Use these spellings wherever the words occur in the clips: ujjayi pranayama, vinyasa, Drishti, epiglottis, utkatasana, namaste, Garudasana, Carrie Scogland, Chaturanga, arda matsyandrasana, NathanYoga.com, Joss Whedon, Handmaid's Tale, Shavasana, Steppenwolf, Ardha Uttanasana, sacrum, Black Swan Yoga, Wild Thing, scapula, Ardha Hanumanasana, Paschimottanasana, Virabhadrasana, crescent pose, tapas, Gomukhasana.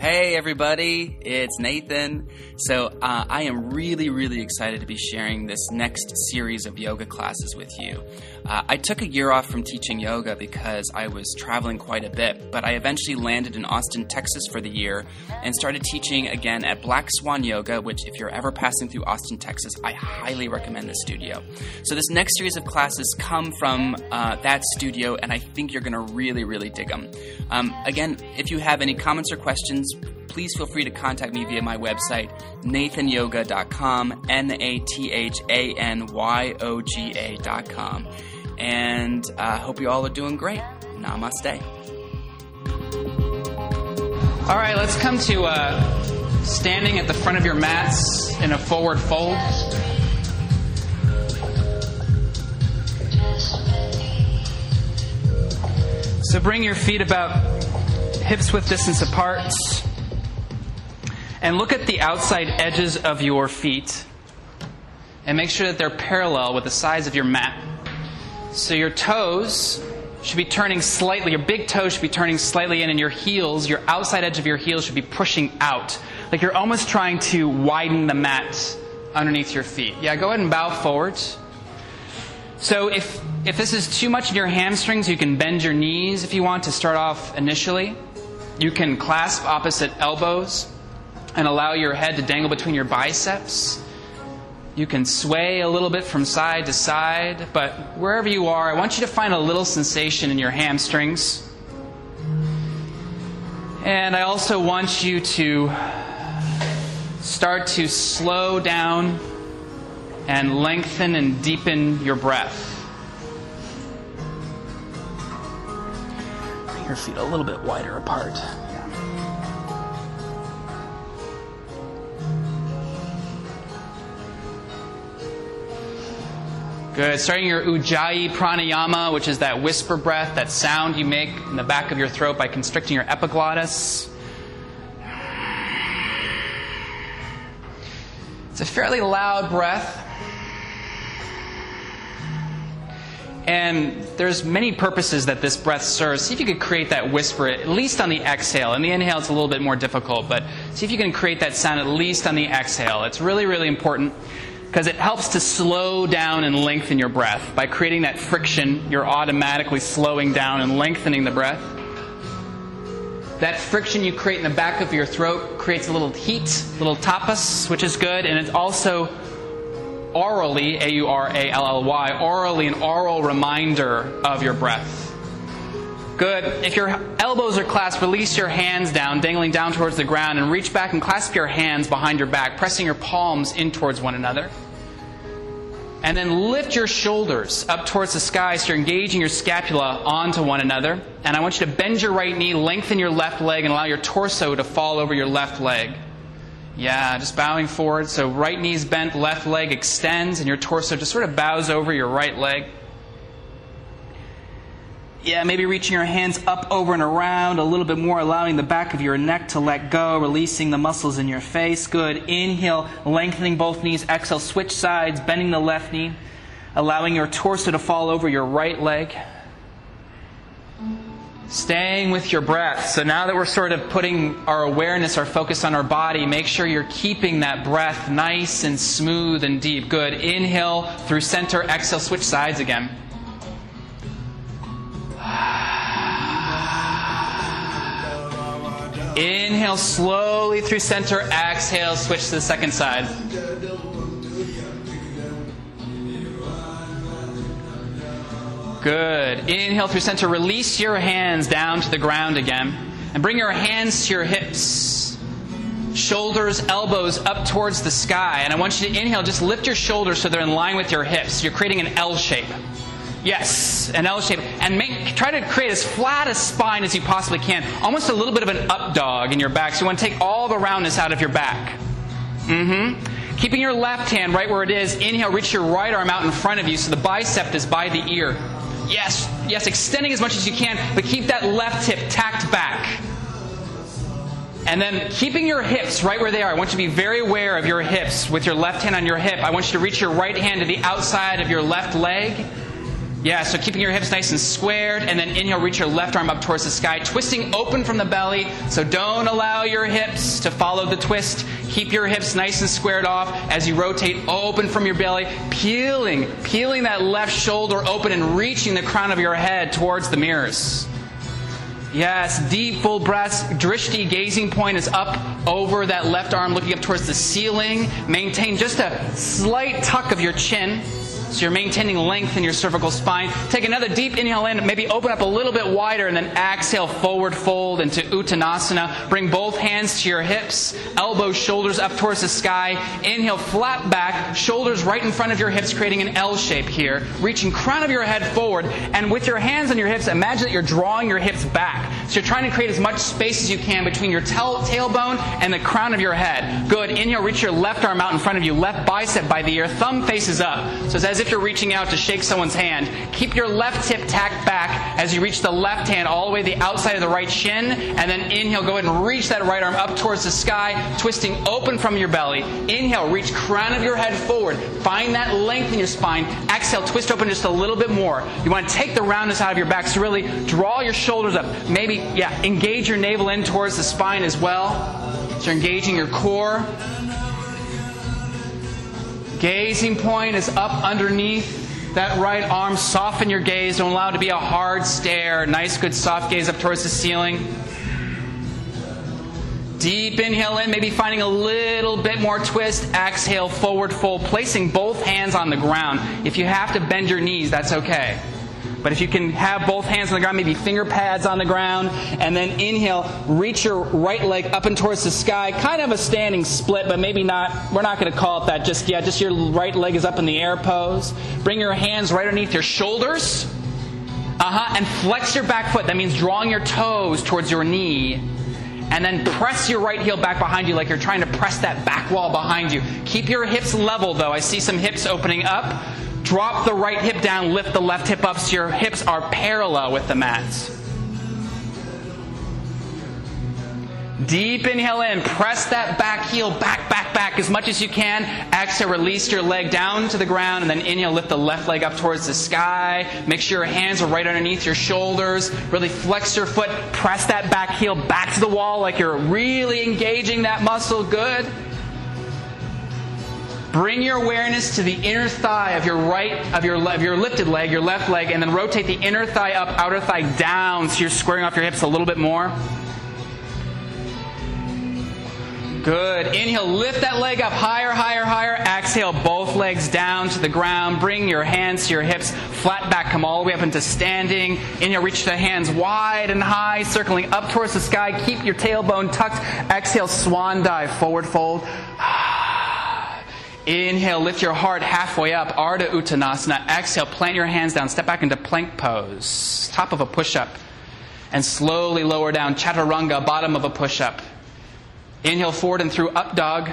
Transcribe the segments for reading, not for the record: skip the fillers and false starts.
Hey everybody, it's Nathan. So I am really excited to be sharing this next series of yoga classes with you. I took a year off from teaching yoga because I was traveling quite a bit, but I eventually landed in Austin, Texas for the year and started teaching again at Black Swan Yoga, which if you're ever passing through Austin, Texas, I highly recommend this studio. So this next series of classes come from that studio, and I think you're going to really dig them. Again, if you have any comments or questions, please feel free to contact me via my website, NathanYoga.com, NathanYoga.com. And I hope you all are doing great. Namaste. All right, let's come to standing at the front of your mats in a forward fold. So bring your feet about hips width distance apart. And look at the outside edges of your feet and make sure that they're parallel with the size of your mat. So your toes should be turning slightly, your big toe should be turning slightly in, and your heels, your outside edge of your heels should be pushing out. Like you're almost trying to widen the mat underneath your feet. Yeah, go ahead and bow forward. So if this is too much in your hamstrings, you can bend your knees if you want to start off initially. You can clasp opposite elbows and allow your head to dangle between your biceps. You can sway a little bit from side to side, but wherever you are, I want you to find a little sensation in your hamstrings. And I also want you to start to slow down and lengthen and deepen your breath. Bring your feet a little bit wider apart. Good. Starting your ujjayi pranayama, which is that whisper breath, that sound you make in the back of your throat by constricting your epiglottis. It's a fairly loud breath. And there's many purposes that this breath serves. See if you could create that whisper, at least on the exhale. On the inhale, it's a little bit more difficult, but see if you can create that sound at least on the exhale. It's really important, because it helps to slow down and lengthen your breath. By creating that friction, you're automatically slowing down and lengthening the breath. That friction you create in the back of your throat creates a little heat, a little tapas, which is good, and it's also orally, A-U-R-A-L-L-Y, orally an oral reminder of your breath. Good. If your elbows are clasped, release your hands down, dangling down towards the ground, and reach back and clasp your hands behind your back, pressing your palms in towards one another. And then lift your shoulders up towards the sky, so you're engaging your scapula onto one another. And I want you to bend your right knee, lengthen your left leg, and allow your torso to fall over your left leg. Yeah, just bowing forward. So right knee's bent, left leg extends, and your torso just sort of bows over your right leg. Yeah, maybe reaching your hands up, over, and around a little bit more, allowing the back of your neck to let go, releasing the muscles in your face. Good. Inhale, lengthening both knees. Exhale, switch sides, bending the left knee, allowing your torso to fall over your right leg. Staying with your breath. So now that we're sort of putting our awareness, our focus on our body, make sure you're keeping that breath nice and smooth and deep. Good. Inhale through center. Exhale, switch sides again. Inhale slowly through center, exhale, switch to the second side. Good. Inhale through center, release your hands down to the ground again. And bring your hands to your hips. Shoulders, elbows up towards the sky. And I want you to inhale, just lift your shoulders so they're in line with your hips. You're creating an L shape. Yes, an L shape. And try to create as flat a spine as you possibly can. Almost a little bit of an up dog in your back. So you want to take all the roundness out of your back. Keeping your left hand right where it is. Inhale, reach your right arm out in front of you so the bicep is by the ear. Yes, extending as much as you can, but keep that left hip tacked back. And then keeping your hips right where they are, I want you to be very aware of your hips. With your left hand on your hip, I want you to reach your right hand to the outside of your left leg. Yeah, so keeping your hips nice and squared, and then in you'll reach your left arm up towards the sky, twisting open from the belly, so don't allow your hips to follow the twist. Keep your hips nice and squared off as you rotate open from your belly, peeling that left shoulder open and reaching the crown of your head towards the mirrors. Yes, deep full breaths. Drishti gazing point is up over that left arm, looking up towards the ceiling. Maintain just a slight tuck of your chin, so you're maintaining length in your cervical spine. Take another deep inhale in, maybe open up a little bit wider, and then exhale, forward fold into Uttanasana. Bring both hands to your hips, elbows, shoulders up towards the sky. Inhale, flap back, shoulders right in front of your hips, creating an L shape here, reaching crown of your head forward. And with your hands on your hips, imagine that you're drawing your hips back. So you're trying to create as much space as you can between your tailbone and the crown of your head. Good, inhale, reach your left arm out in front of you, left bicep by the ear, thumb faces up. So it's as if you're reaching out to shake someone's hand. Keep your left hip tacked back as you reach the left hand all the way to the outside of the right shin, and then inhale, go ahead and reach that right arm up towards the sky, twisting open from your belly. Inhale, reach crown of your head forward, find that length in your spine. Exhale, twist open just a little bit more. You want to take the roundness out of your back, so really draw your shoulders up, maybe, yeah, engage your navel in towards the spine as well, so you're engaging your core. Gazing point is up underneath that right arm. Soften your gaze. Don't allow it to be a hard stare. Nice, good, soft gaze up towards the ceiling. Deep inhale in, maybe finding a little bit more twist. Exhale, forward fold, placing both hands on the ground. If you have to bend your knees, that's okay. But if you can have both hands on the ground, maybe finger pads on the ground, and then inhale, reach your right leg up and towards the sky, kind of a standing split, but maybe not, we're not going to call it that just yet, just your right leg is up in the air pose. Bring your hands right underneath your shoulders, and flex your back foot. That means drawing your toes towards your knee. And then press your right heel back behind you like you're trying to press that back wall behind you. Keep your hips level, though. I see some hips opening up. Drop the right hip down, lift the left hip up so your hips are parallel with the mat. Deep inhale in, press that back heel back as much as you can. Exhale, release your leg down to the ground, and then inhale, lift the left leg up towards the sky. Make sure your hands are right underneath your shoulders. Really flex your foot, press that back heel back to the wall like you're really engaging that muscle. Good. Bring your awareness to the inner thigh of your lifted leg, your left leg, and then rotate the inner thigh up, outer thigh down, so you're squaring off your hips a little bit more. Good. Inhale, lift that leg up higher. Exhale, both legs down to the ground. Bring your hands to your hips. Flat back, come all the way up into standing. Inhale, reach the hands wide and high, circling up towards the sky. Keep your tailbone tucked. Exhale, swan dive, forward fold. Inhale, lift your heart halfway up, Ardha Uttanasana. Exhale, plant your hands down, step back into plank pose, top of a push-up, and slowly lower down, Chaturanga, bottom of a push-up. Inhale forward and through up dog,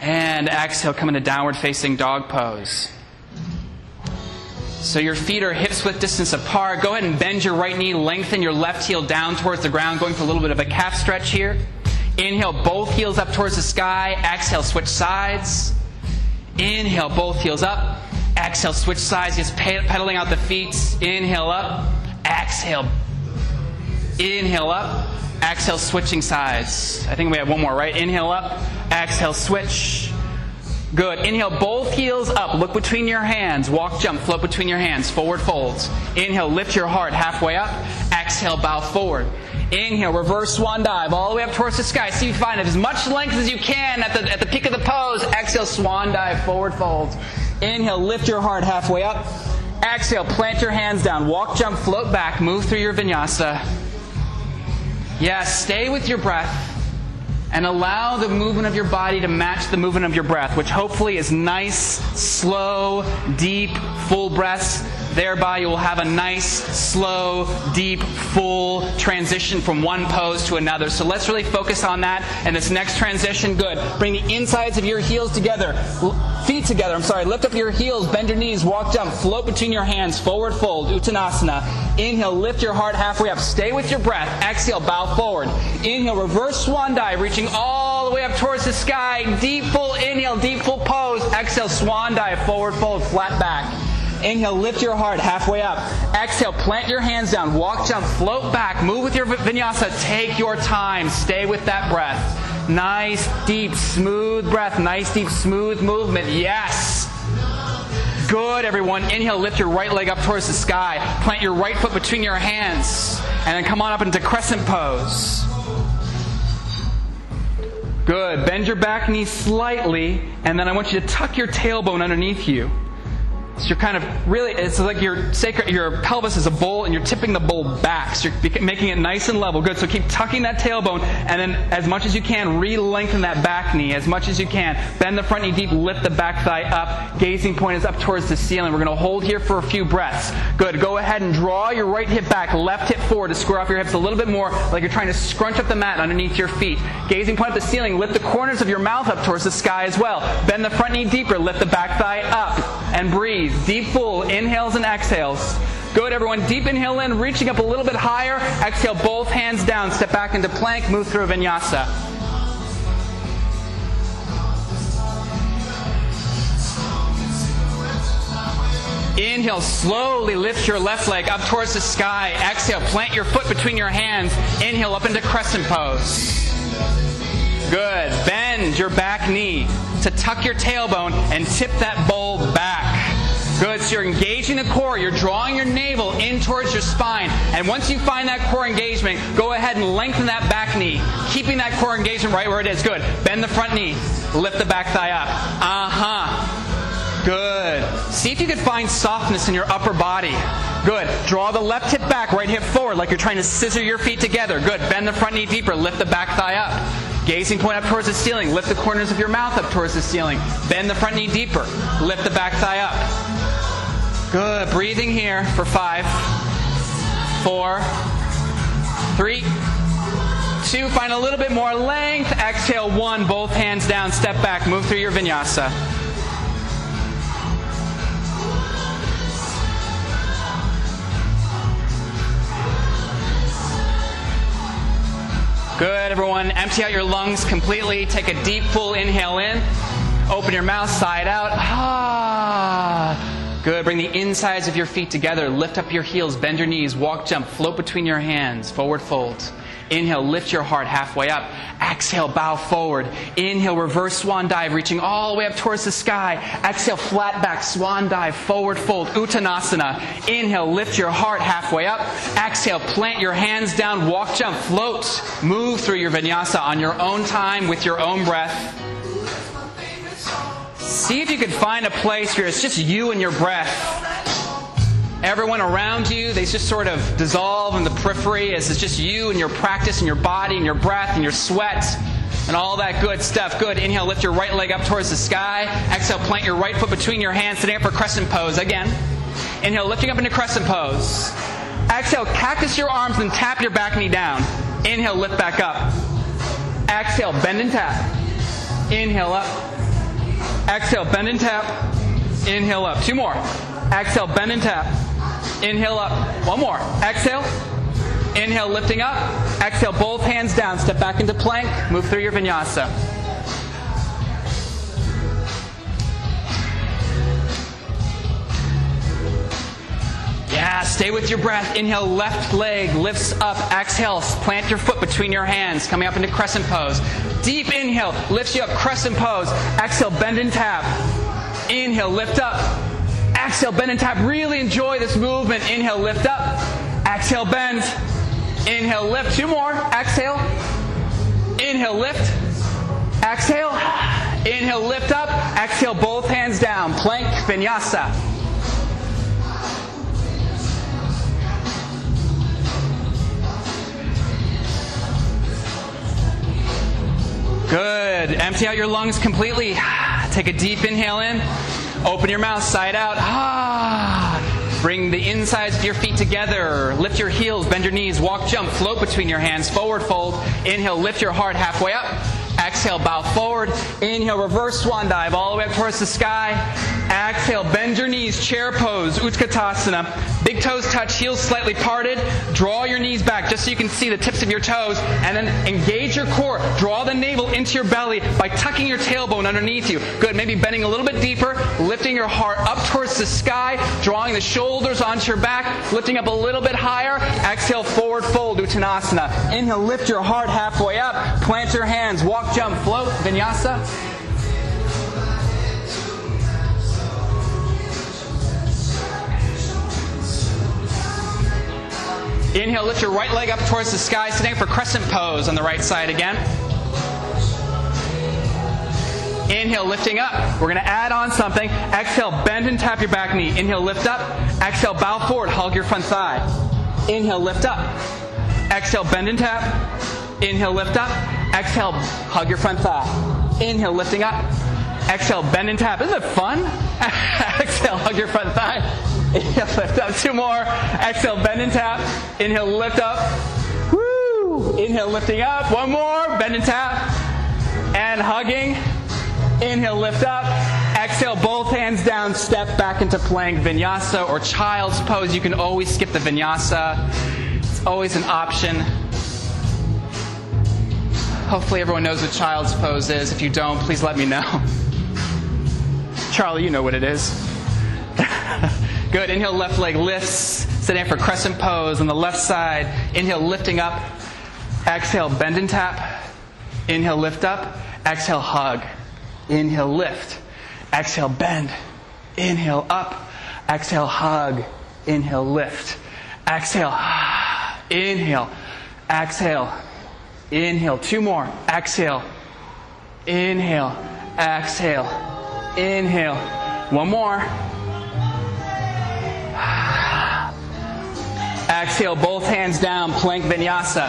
and exhale, come into downward facing dog pose. So your feet are hips width distance apart. Go ahead and bend your right knee, lengthen your left heel down towards the ground, going for a little bit of a calf stretch here. Inhale, both heels up towards the sky. Exhale, switch sides. Inhale, both heels up. Exhale, switch sides. Just pedaling out the feet. Inhale up. Exhale. Inhale up. Exhale, switching sides. I think we have one more, right? Inhale up. Exhale, switch. Good. Inhale, both heels up. Look between your hands. Walk, jump, float between your hands. Forward folds. Inhale, lift your heart halfway up. Exhale, bow forward. Inhale, reverse swan dive all the way up towards the sky. See if you find as much length as you can at the peak of the pose. Exhale, swan dive, forward folds. Inhale, lift your heart halfway up. Exhale, plant your hands down. Walk, jump, float back. Move through your vinyasa. Yes, stay with your breath. And allow the movement of your body to match the movement of your breath, which hopefully is nice, slow, deep, full breaths. Thereby you will have a nice, slow, deep, full transition from one pose to another. So let's really focus on that. And this next transition, good. Bring the insides of your heels together. Feet together, I'm sorry. Lift up your heels, bend your knees, walk down, float between your hands, forward fold, Uttanasana. Inhale, lift your heart halfway up. Stay with your breath. Exhale, bow forward. Inhale, reverse swan dive, reaching all the way up towards the sky. Deep full inhale, deep full pose. Exhale, swan dive, forward fold, flat back. Inhale, lift your heart halfway up. Exhale, plant your hands down. Walk, jump, float back. Move with your vinyasa. Take your time. Stay with that breath. Nice, deep, smooth breath. Nice, deep, smooth movement. Yes. Good, everyone. Inhale, lift your right leg up towards the sky. Plant your right foot between your hands. And then come on up into crescent pose. Good. Bend your back knee slightly, and then I want you to tuck your tailbone underneath you. So you're kind of really, it's like your pelvis is a bowl, and you're tipping the bowl back. So you're making it nice and level. Good. So keep tucking that tailbone, and then as much as you can, re-lengthen that back knee as much as you can. Bend the front knee deep, lift the back thigh up. Gazing point is up towards the ceiling. We're going to hold here for a few breaths. Good. Go ahead and draw your right hip back, left hip forward to square off your hips a little bit more, like you're trying to scrunch up the mat underneath your feet. Gazing point up the ceiling. Lift the corners of your mouth up towards the sky as well. Bend the front knee deeper, lift the back thigh up, and breathe. Deep full inhales and exhales. Good, everyone. Deep inhale in, reaching up a little bit higher. Exhale, both hands down. Step back into plank. Move through a vinyasa. Inhale, slowly lift your left leg up towards the sky. Exhale, plant your foot between your hands. Inhale, up into crescent pose. Good. Bend your back knee to tuck your tailbone and tip that bowl back. Good, so you're engaging the core, you're drawing your navel in towards your spine, and once you find that core engagement, go ahead and lengthen that back knee, keeping that core engagement right where it is. Good, bend the front knee, lift the back thigh up. Good. See if you can find softness in your upper body. Good, draw the left hip back, right hip forward, like you're trying to scissor your feet together. Good, bend the front knee deeper, lift the back thigh up. Gazing point up towards the ceiling. Lift the corners of your mouth up towards the ceiling. Bend the front knee deeper. Lift the back thigh up. Good. Breathing here for 5, 4, 3, 2. Find a little bit more length. Exhale, 1. Both hands down. Step back. Move through your vinyasa. Good, everyone. Empty out your lungs completely. Take a deep, full inhale in. Open your mouth, side out. Ah. Good. Bring the insides of your feet together. Lift up your heels. Bend your knees. Walk, jump. Float between your hands. Forward fold. Inhale, lift your heart halfway up. Exhale, bow forward. Inhale, reverse swan dive, reaching all the way up towards the sky. Exhale, flat back, swan dive, forward fold, uttanasana. Inhale, lift your heart halfway up. Exhale, plant your hands down, walk, jump, float. Move through your vinyasa on your own time with your own breath. See if you can find a place where it's just you and your breath. Everyone around you, they just sort of dissolve in the periphery as it's just you and your practice and your body and your breath and your sweat and all that good stuff. Good. Inhale, lift your right leg up towards the sky. Exhale, plant your right foot between your hands. Sitting up for crescent pose. Again. Inhale, lifting up into crescent pose. Exhale, cactus your arms and tap your back knee down. Inhale, lift back up. Exhale, bend and tap. Inhale up. Exhale, bend and tap. Inhale up. 2 more. Exhale, bend and tap. Inhale up. 1 more. Exhale. Inhale, lifting up. Exhale, both hands down. Step back into plank. Move through your vinyasa. Yeah, stay with your breath. Inhale, left leg lifts up. Exhale, plant your foot between your hands. Coming up into crescent pose. Deep inhale, lifts you up. Crescent pose. Exhale, bend and tap. Inhale, lift up. Exhale, bend and tap. Really enjoy this movement. Inhale, lift up. Exhale, bend. Inhale, lift. 2 more. Exhale. Inhale, lift. Exhale. Inhale, lift up. Exhale, both hands down. Plank vinyasa. Good. Empty out your lungs completely. Take a deep inhale in. Open your mouth, side out. Ah. Bring the insides of your feet together. Lift your heels, bend your knees, walk, jump, float between your hands, forward fold. Inhale, lift your heart halfway up. Exhale, bow forward. Inhale, reverse swan dive all the way up towards the sky. Exhale, bend your knees, chair pose, Utkatasana. Big toes touch, heels slightly parted. Draw your knees back just so you can see the tips of your toes. And then engage your core. Draw the navel into your belly by tucking your tailbone underneath you. Good, maybe bending a little bit deeper, lifting your heart up towards the sky, drawing the shoulders onto your back, lifting up a little bit higher. Exhale, forward fold, Uttanasana. Inhale, lift your heart halfway up. Plant your hands, walk, jump, float, vinyasa. Inhale, lift your right leg up towards the sky, sitting for crescent pose on the right side again. Inhale, lifting up. We're going to add on something. Exhale, bend and tap your back knee. Inhale, lift up. Exhale, bow forward, hug your front thigh. Inhale, lift up. Exhale, bend and tap. Inhale, lift up. Exhale, hug your front thigh. Inhale, lifting up. Exhale, bend and tap. Isn't it fun? Exhale, hug your front thigh. Inhale, lift up. Two more. Exhale, bend and tap. Inhale, lift up. Woo! Inhale, lifting up. One more. Bend and tap. And hugging. Inhale, lift up. Exhale, both hands down. Step back into plank vinyasa or child's pose. You can always skip the vinyasa. It's always an option. Hopefully everyone knows what child's pose is. If you don't, please let me know. Charlie, you know what it is. Good. Inhale, left leg lifts. Sit down for crescent pose on the left side. Inhale, lifting up. Exhale, bend and tap. Inhale, lift up. Exhale, hug. Inhale, lift. Exhale, bend. Inhale, up. Exhale, hug. Inhale, lift. Exhale. Inhale. Exhale. Inhale. Two more. Exhale. Inhale. Exhale. Inhale. One more. Exhale. Both hands down. Plank vinyasa.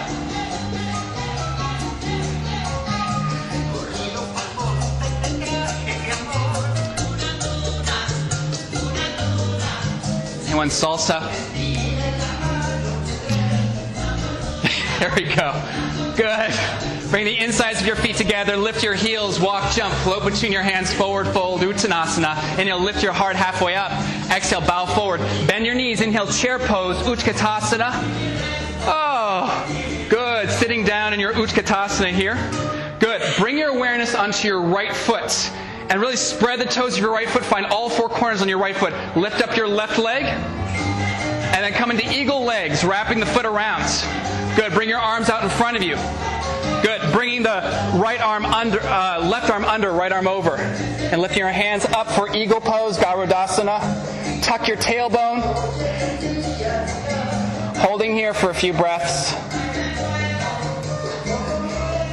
Anyone salsa? There we go. Good. Bring the insides of your feet together. Lift your heels. Walk, jump. Float between your hands. Forward fold. Uttanasana. Inhale, lift your heart halfway up. Exhale, bow forward. Bend your knees. Inhale, chair pose. Utkatasana. Oh, good. Sitting down in your Utkatasana here. Good. Bring your awareness onto your right foot. And really spread the toes of your right foot. Find all four corners on your right foot. Lift up your left leg. And then come into eagle legs, wrapping the foot around. Good. Bring your arms out in front of you. Good. Bringing the right arm under, left arm under, right arm over. And lifting your hands up for eagle pose, Garudasana. Tuck your tailbone. Holding here for a few breaths.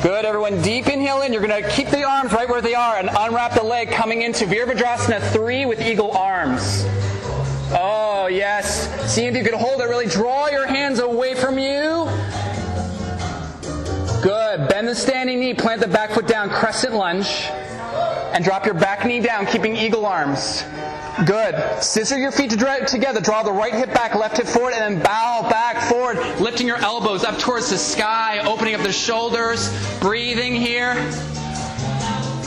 Good, everyone. Deep inhale in. You're going to keep the arms right where they are and unwrap the leg, coming into Virabhadrasana 3 with eagle arms. Oh, yes. See if you can hold it. Really draw your hands away from you. Good. Bend the standing knee. Plant the back foot down. Crescent lunge. And drop your back knee down, keeping eagle arms. Good. Scissor your feet together. Draw the right hip back, left hip forward, and then bow back forward, lifting your elbows up towards the sky, opening up the shoulders, breathing here.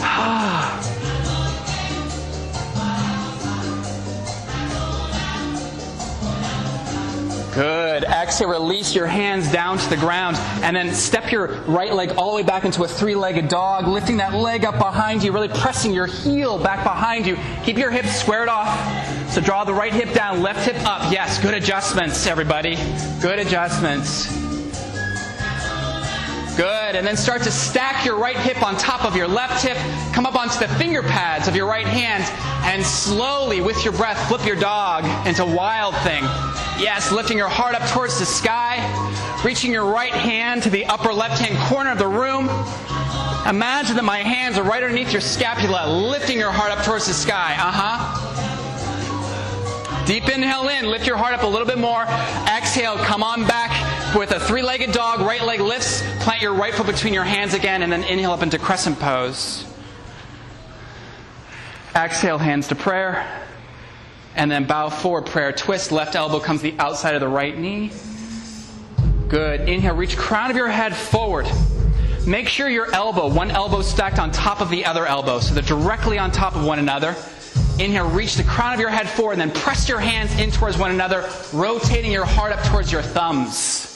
Ah. Good. Exhale, release your hands down to the ground and then step your right leg all the way back into a three-legged dog, lifting that leg up behind you, really pressing your heel back behind you. Keep your hips squared off. So draw the right hip down, left hip up. Yes, good adjustments, everybody. Good adjustments. Good. And then start to stack your right hip on top of your left hip. Come up onto the finger pads of your right hand and slowly, with your breath, flip your dog into Wild Thing. Yes, lifting your heart up towards the sky, reaching your right hand to the upper left-hand corner of the room. Imagine that my hands are right underneath your scapula, lifting your heart up towards the sky. Deep inhale in. Lift your heart up a little bit more. Exhale, come on back with a three-legged dog. Right leg lifts. Plant your right foot between your hands again, and then inhale up into crescent pose. Exhale, hands to prayer. And then bow forward, prayer twist. Left elbow comes to the outside of the right knee. Good. Inhale, reach crown of your head forward. Make sure your elbow, one elbow stacked on top of the other elbow, so they're directly on top of one another. Inhale, reach the crown of your head forward, and then press your hands in towards one another, rotating your heart up towards your thumbs.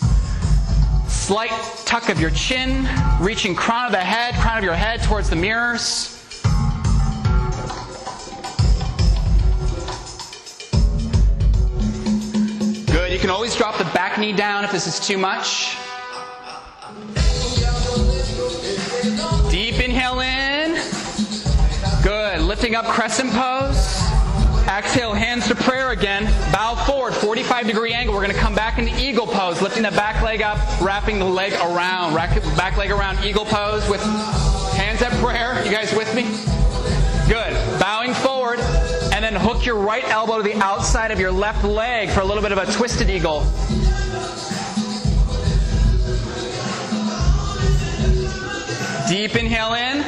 Slight tuck of your chin, reaching crown of the head, crown of your head towards the mirrors. Good, you can always drop the back knee down if this is too much. Deep inhale in. Good, lifting up crescent pose. Exhale, hands to prayer again. Bow forward, 45-degree angle. We're going to come back into eagle pose, lifting the back leg up, wrapping the leg around. Back leg around, eagle pose with hands at prayer. You guys with me? Good. Bowing forward, and then hook your right elbow to the outside of your left leg for a little bit of a twisted eagle. Deep inhale in.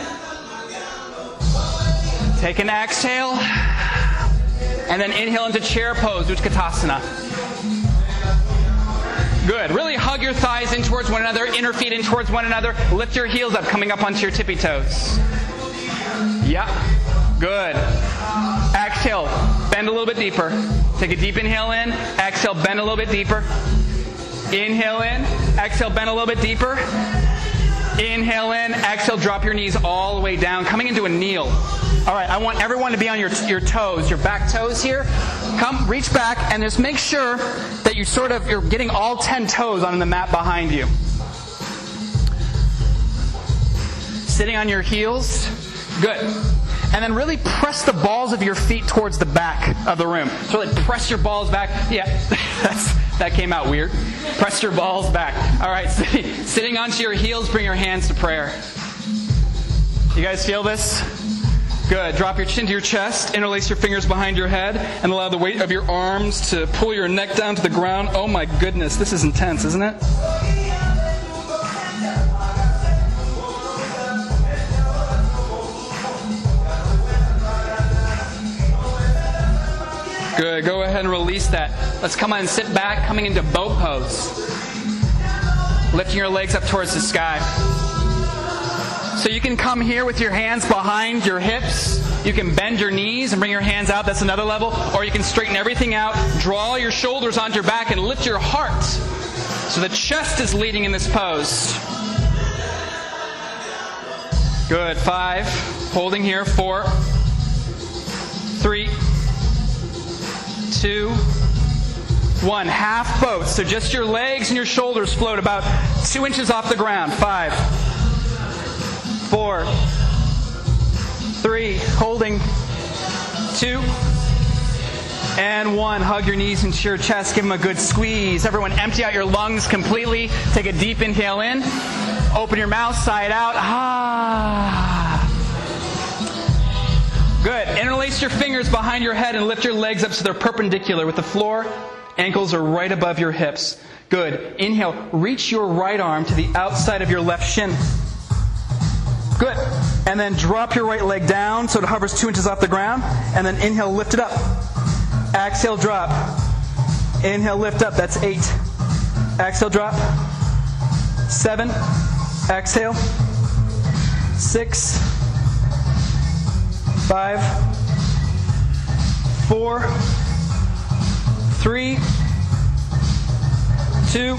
Take an exhale. And then inhale into chair pose, Utkatasana. Good. Really hug your thighs in towards one another, inner feet in towards one another. Lift your heels up, coming up onto your tippy toes. Yep. Good. Exhale. Bend a little bit deeper. Take a deep inhale in. Exhale, bend a little bit deeper. Inhale in. Exhale, bend a little bit deeper. Inhale in. Exhale, drop your knees all the way down, coming into a kneel. All right, I want everyone to be on your toes, your back toes here. Come, reach back, and just make sure that you you're getting all 10 toes on the mat behind you. Sitting on your heels. Good. And then really press the balls of your feet towards the back of the room. So really press your balls back. Yeah, that came out weird. Press your balls back. All right, sitting onto your heels, bring your hands to prayer. You guys feel this? Good. Drop your chin to your chest, interlace your fingers behind your head, and allow the weight of your arms to pull your neck down to the ground. Oh my goodness, this is intense, isn't it? Good. Go ahead and release that. Let's come on and sit back, coming into boat pose. Lifting your legs up towards the sky. So you can come here with your hands behind your hips. You can bend your knees and bring your hands out. That's another level. Or you can straighten everything out, draw your shoulders onto your back, and lift your heart. So the chest is leading in this pose. Good. 5. Holding here. 4, 3, 2, 1. Half boat. So just your legs and your shoulders float about 2 inches off the ground. 5, 4, 3, holding, 2, and 1. Hug your knees into your chest. Give them a good squeeze. Everyone, empty out your lungs completely. Take a deep inhale in. Open your mouth, side out. Ah. Good. Interlace your fingers behind your head and lift your legs up so they're perpendicular with the floor. Ankles are right above your hips. Good. Inhale. Reach your right arm to the outside of your left shin. Good. And then drop your right leg down so it hovers 2 inches off the ground. And then inhale, lift it up. Exhale, drop. Inhale, lift up. That's 8. Exhale, drop. 7. Exhale. 6. 5, 4, 3, 2,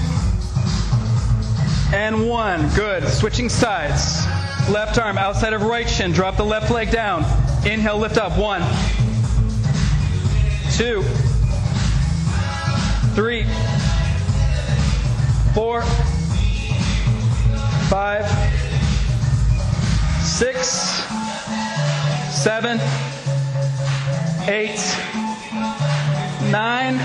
and 1. Good. Switching sides. Left arm outside of right shin. Drop the left leg down. Inhale, lift up. 1, 2, 3, 4, 5, 6, 7, 8, 9,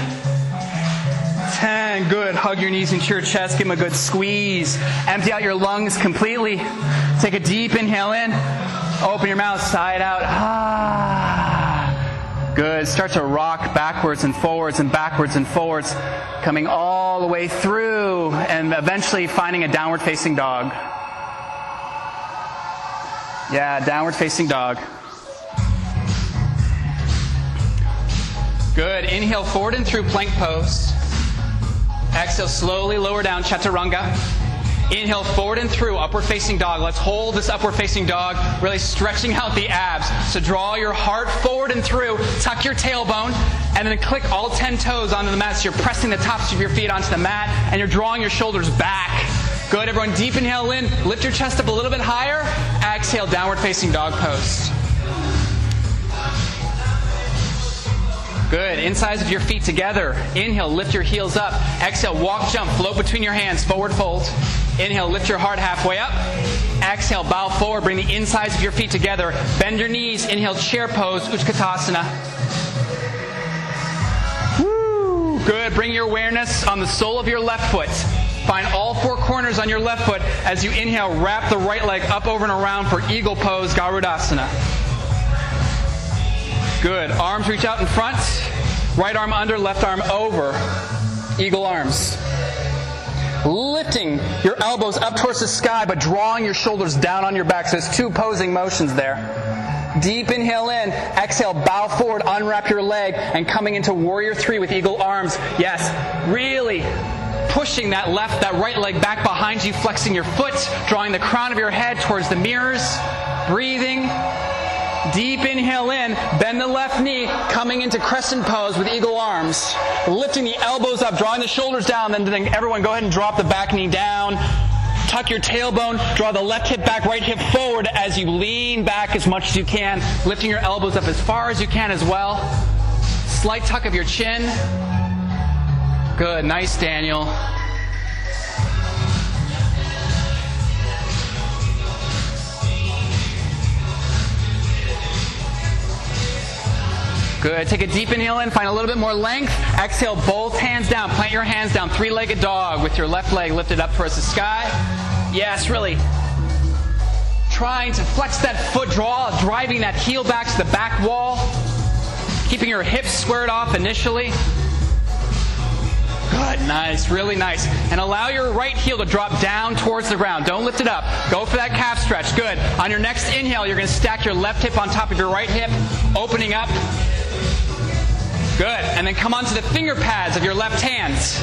10. Good. Hug your knees into your chest. Give them a good squeeze. Empty out your lungs completely. Take a deep inhale in. Open your mouth, side out. Ah. Good. Start to rock backwards and forwards and backwards and forwards, coming all the way through and eventually finding a downward facing dog. Yeah, downward facing dog. Good. Inhale forward and through plank pose. Exhale, slowly lower down, Chaturanga. Inhale forward and through, upward facing dog. Let's hold this upward facing dog, really stretching out the abs. So draw your heart forward and through, tuck your tailbone, and then click all 10 toes onto the mat. So you're pressing the tops of your feet onto the mat, and you're drawing your shoulders back. Good, everyone. Deep inhale in. Lift your chest up a little bit higher. Exhale, downward facing dog pose. Good. Insides of your feet together. Inhale, lift your heels up. Exhale, walk, jump, float between your hands. Forward fold. Inhale, lift your heart halfway up. Exhale, bow forward. Bring the insides of your feet together. Bend your knees. Inhale, chair pose, Utkatasana. Woo! Good. Bring your awareness on the sole of your left foot. Find all four corners on your left foot. As you inhale, wrap the right leg up, over, and around for eagle pose, Garudasana. Good. Arms reach out in front. Right arm under, left arm over. Eagle arms. Lifting your elbows up towards the sky, but drawing your shoulders down on your back. So it's two posing motions there. Deep inhale in. Exhale, bow forward, unwrap your leg, and coming into warrior three with eagle arms. Yes. Really pushing that right leg back behind you, flexing your foot, drawing the crown of your head towards the mirrors, breathing. Deep inhale in, bend the left knee, coming into crescent pose with eagle arms, lifting the elbows up, drawing the shoulders down, then everyone go ahead and drop the back knee down, tuck your tailbone, draw the left hip back, right hip forward as you lean back as much as you can, lifting your elbows up as far as you can as well, slight tuck of your chin. Good. Nice, Daniel. Good. Take a deep inhale in. Find a little bit more length. Exhale, both hands down. Plant your hands down. Three-legged dog with your left leg lifted up towards the sky. Yes, really. Trying to flex that foot, driving that heel back to the back wall. Keeping your hips squared off initially. Good, nice, really nice. And allow your right heel to drop down towards the ground. Don't lift it up. Go for that calf stretch. Good. On your next inhale, you're going to stack your left hip on top of your right hip, opening up. Good. And then come onto the finger pads of your left hands.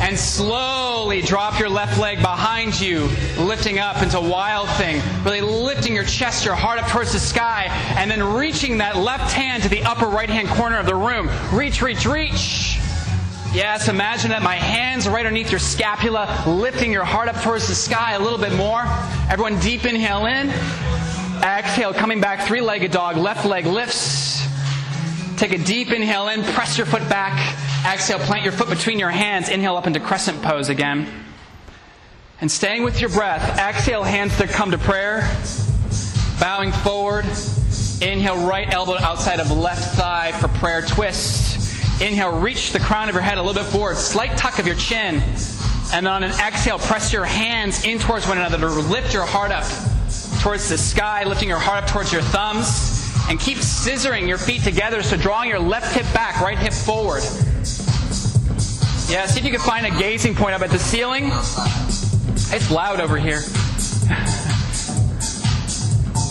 And slowly drop your left leg behind you, lifting up into Wild Thing. Really lifting your chest, your heart up towards the sky, and then reaching that left hand to the upper right-hand corner of the room. Reach, reach, reach. Yes, imagine that my hands are right underneath your scapula, lifting your heart up towards the sky a little bit more. Everyone, deep inhale in. Exhale, coming back, three-legged dog, left leg lifts. Take a deep inhale in, press your foot back. Exhale, plant your foot between your hands. Inhale up into crescent pose again. And staying with your breath, exhale, hands to come to prayer. Bowing forward. Inhale, right elbow outside of left thigh for prayer twist. Inhale, reach the crown of your head a little bit forward, slight tuck of your chin. And on an exhale, press your hands in towards one another to lift your heart up towards the sky, lifting your heart up towards your thumbs. And keep scissoring your feet together, so drawing your left hip back, right hip forward. Yeah, see if you can find a gazing point up at the ceiling. It's loud over here.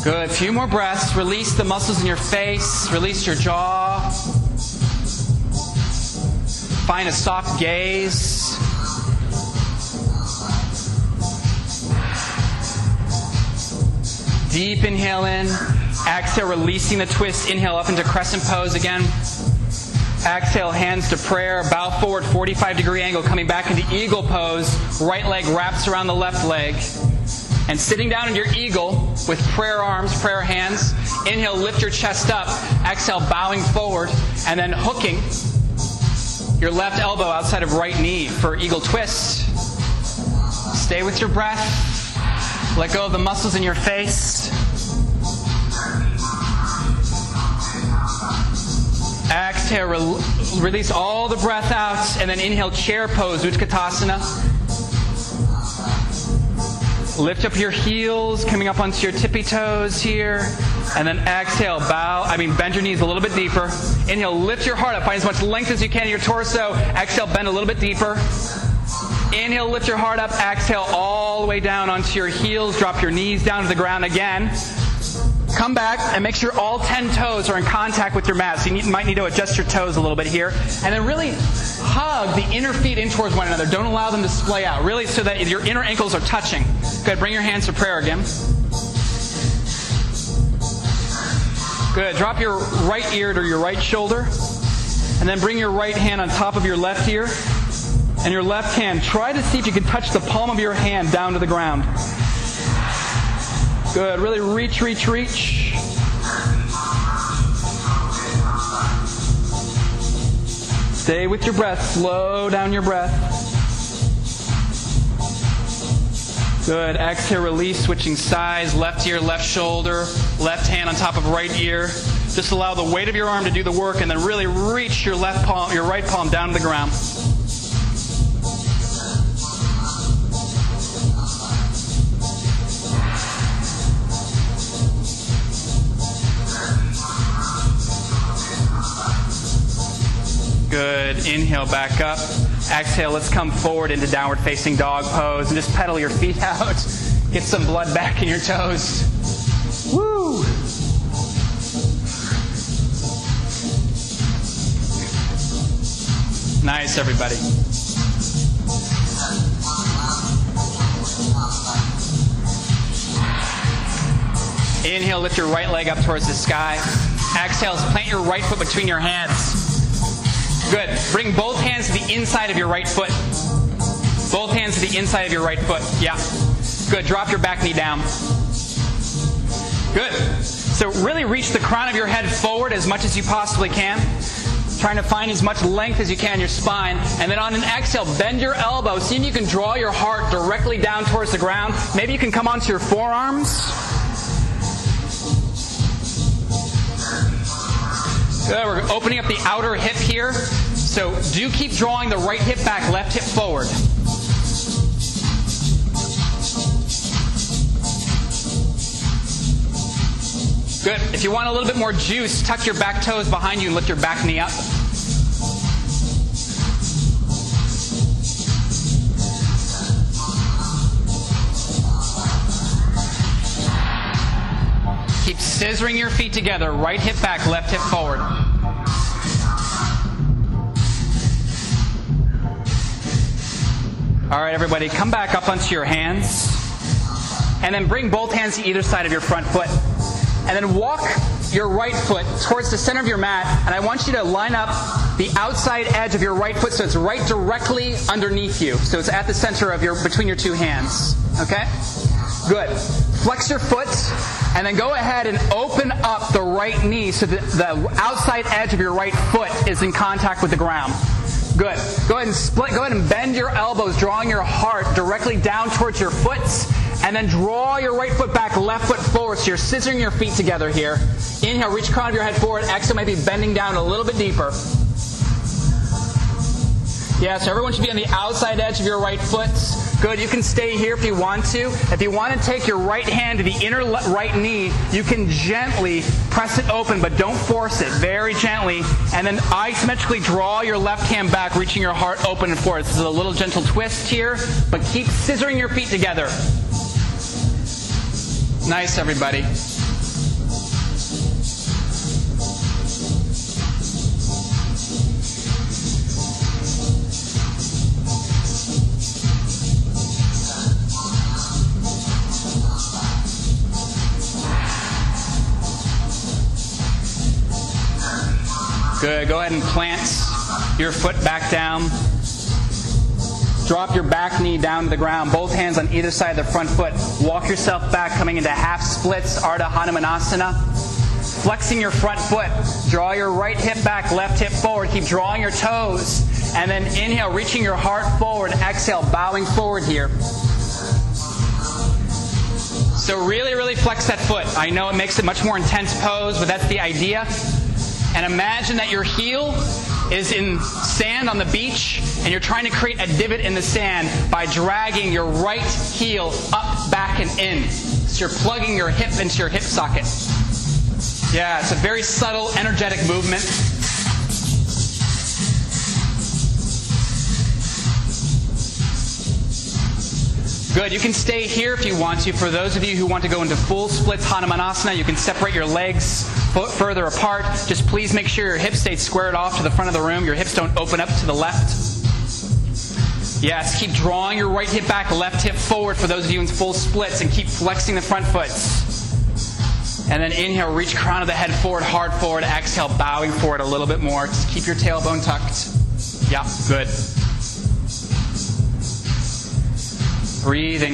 Good, a few more breaths. Release the muscles in your face, release your jaw. Find a soft gaze. Deep inhale in. Exhale, releasing the twist. Inhale up into crescent pose again. Exhale, hands to prayer. Bow forward, 45-degree angle. Coming back into eagle pose. Right leg wraps around the left leg. And sitting down in your eagle with prayer arms, prayer hands. Inhale, lift your chest up. Exhale, bowing forward. And then hooking your left elbow outside of right knee for eagle twist. Stay with your breath. Let go of the muscles in your face. Exhale, release all the breath out, and then inhale, chair pose, Utkatasana. Lift up your heels, coming up onto your tippy toes here. And then exhale, bend your knees a little bit deeper. Inhale, lift your heart up. Find as much length as you can in your torso. Exhale, bend a little bit deeper. Inhale, lift your heart up. Exhale, all the way down onto your heels. Drop your knees down to the ground again. Come back and make sure all 10 toes are in contact with your mat. So you might need to adjust your toes a little bit here. And then really hug the inner feet in towards one another. Don't allow them to splay out, really, so that your inner ankles are touching. Good, bring your hands to prayer again. Good, drop your right ear to your right shoulder, and then bring your right hand on top of your left ear, and your left hand, try to see if you can touch the palm of your hand down to the ground. Good, really reach, reach, reach. Stay with your breath. Slow down your breath. Good. Exhale, release, switching sides. Left ear, left shoulder. Left hand on top of right ear. Just allow the weight of your arm to do the work, and then really reach your left palm, your right palm down to the ground. Good. Inhale, back up. Exhale, let's come forward into downward facing dog pose and just pedal your feet out. Get some blood back in your toes. Woo! Nice, everybody. Inhale, lift your right leg up towards the sky. Exhale, plant your right foot between your hands. Good. Bring both hands to the inside of your right foot. Both hands to the inside of your right foot. Yeah. Good. Drop your back knee down. Good. So really reach the crown of your head forward as much as you possibly can. Trying to find as much length as you can in your spine. And then on an exhale, bend your elbow. See if you can draw your heart directly down towards the ground. Maybe you can come onto your forearms. Good. We're opening up the outer hip here. So do keep drawing the right hip back, left hip forward. Good. If you want a little bit more juice, tuck your back toes behind you and lift your back knee up. Keep scissoring your feet together, right hip back, left hip forward. All right, everybody, come back up onto your hands. And then bring both hands to either side of your front foot. And then walk your right foot towards the center of your mat. And I want you to line up the outside edge of your right foot so it's right directly underneath you. So it's at the center of your, between your two hands. Okay? Good. Flex your foot. And then go ahead and open up the right knee so that the outside edge of your right foot is in contact with the ground. Good. Go ahead and split. Go ahead and bend your elbows, drawing your heart directly down towards your foot. And then draw your right foot back, left foot forward. So you're scissoring your feet together here. Inhale, reach the crown of your head forward. Exhale, maybe bending down a little bit deeper. Yeah, so everyone should be on the outside edge of your right foot. Good. You can stay here if you want to. If you want to take your right hand to the inner right knee, you can gently press it open, but don't force it. Very gently. And then isometrically draw your left hand back, reaching your heart open and forward. This is a little gentle twist here, but keep scissoring your feet together. Nice, everybody. Good. Go ahead and plant your foot back down. Drop your back knee down to the ground. Both hands on either side of the front foot. Walk yourself back, coming into half splits, Ardha Hanumanasana. Flexing your front foot. Draw your right hip back, left hip forward. Keep drawing your toes. And then inhale, reaching your heart forward. Exhale, bowing forward here. So really, really flex that foot. I know it makes it much more intense pose, but that's the idea. And imagine that your heel is in sand on the beach, and you're trying to create a divot in the sand by dragging your right heel up, back, and in. So you're plugging your hip into your hip socket. Yeah, it's a very subtle, energetic movement. Good. You can stay here if you want to. For those of you who want to go into full splits Hanumanasana, you can separate your legs further apart. Just please make sure your hips stay squared off to the front of the room. Your hips don't open up to the left. Yes, keep drawing your right hip back, left hip forward for those of you in full splits, and keep flexing the front foot. And then inhale, reach crown of the head forward, hard forward. Exhale, bowing forward a little bit more. Just keep your tailbone tucked. Yeah, good. Breathing.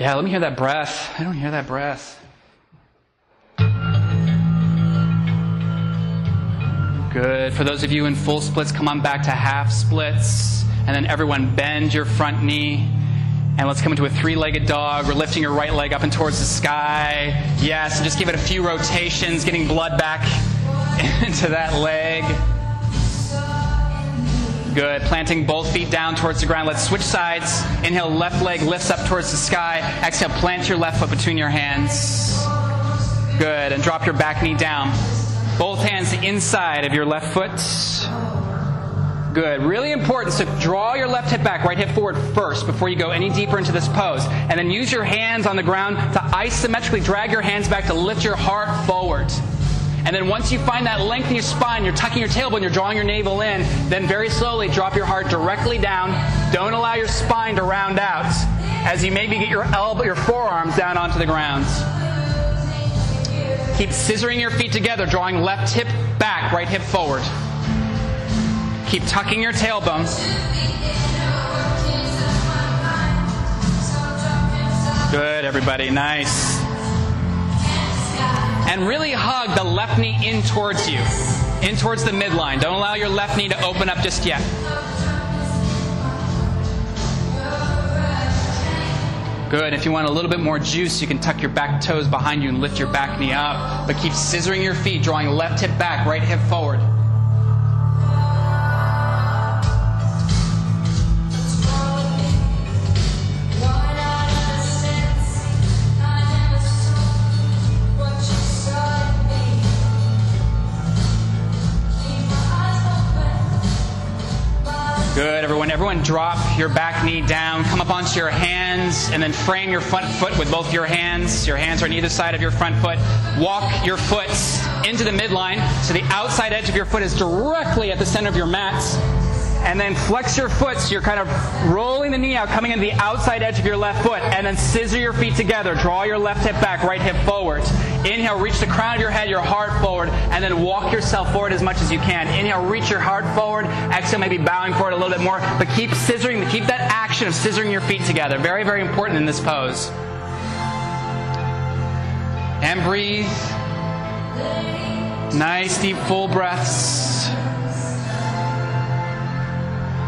Yeah, let me hear that breath. I don't hear that breath. Good. For those of you in full splits, come on back to half splits. And then everyone bend your front knee. And let's come into a three-legged dog. We're lifting your right leg up and towards the sky. Yes, and just give it a few rotations, getting blood back into that leg. Good. Planting both feet down towards the ground. Let's switch sides. Inhale, left leg lifts up towards the sky. Exhale, plant your left foot between your hands. Good. And drop your back knee down. Both hands inside of your left foot. Good. Really important. So draw your left hip back, right hip forward first before you go any deeper into this pose. And then use your hands on the ground to isometrically drag your hands back to lift your heart forward. And then once you find that length in your spine, you're tucking your tailbone, you're drawing your navel in, then very slowly drop your heart directly down. Don't allow your spine to round out as you maybe get your elbow, your forearms down onto the ground. Keep scissoring your feet together, drawing left hip back, right hip forward. Keep tucking your tailbone. Good, everybody. Nice. And really hug the left knee in towards you, in towards the midline. Don't allow your left knee to open up just yet. Good. If you want a little bit more juice, you can tuck your back toes behind you and lift your back knee up. But keep scissoring your feet, drawing left hip back, right hip forward. Good, everyone. Everyone drop your back knee down. Come up onto your hands and then frame your front foot with both your hands. Your hands are on either side of your front foot. Walk your foot into the midline so the outside edge of your foot is directly at the center of your mat. And then flex your foot so you're kind of rolling the knee out, coming into the outside edge of your left foot. And then scissor your feet together. Draw your left hip back, right hip forward. Inhale, reach the crown of your head, your heart forward. And then walk yourself forward as much as you can. Inhale, reach your heart forward. Exhale, maybe bowing forward a little bit more. But keep scissoring. Keep that action of scissoring your feet together. Very, very important in this pose. And breathe. Nice, deep, full breaths.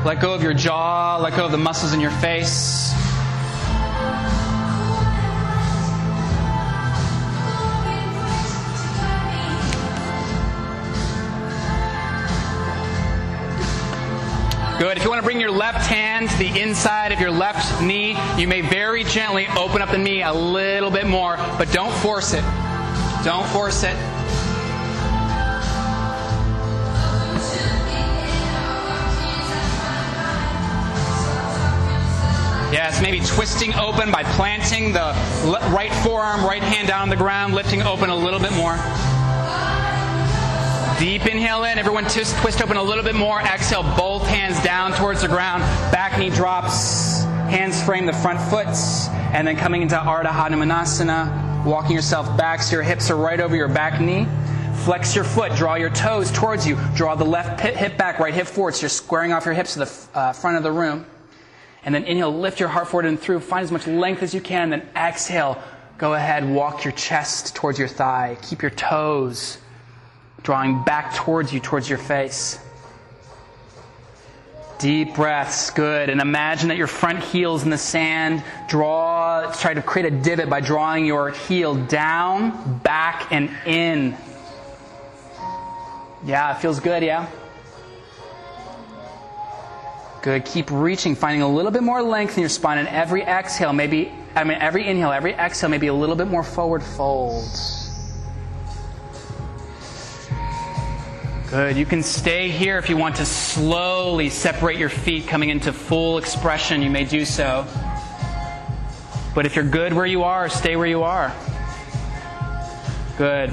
Let go of your jaw. Let go of the muscles in your face. Good. If you want to bring your left hand to the inside of your left knee, you may very gently open up the knee a little bit more, but don't force it. Don't force it. Yes, maybe twisting open by planting the right forearm, right hand down on the ground, lifting open a little bit more. Deep inhale in. Everyone twist open a little bit more. Exhale, both hands down towards the ground. Back knee drops. Hands frame the front foot. And then coming into Ardha Hanumanasana, walking yourself back so your hips are right over your back knee. Flex your foot. Draw your toes towards you. Draw the left hip back, right hip forward. So you're squaring off your hips to the front of the room. And then inhale, lift your heart forward and through. Find as much length as you can. Then exhale, go ahead, walk your chest towards your thigh. Keep your toes drawing back towards you, towards your face. Deep breaths, good. And imagine that your front heel's in the sand. Draw, try to create a divot by drawing your heel down, back, and in. Yeah, it feels good, yeah? Good. Keep reaching, finding a little bit more length in your spine. And every inhale, every exhale, maybe a little bit more forward fold. Good. You can stay here if you want to slowly separate your feet coming into full expression. You may do so. But if you're good where you are, stay where you are. Good.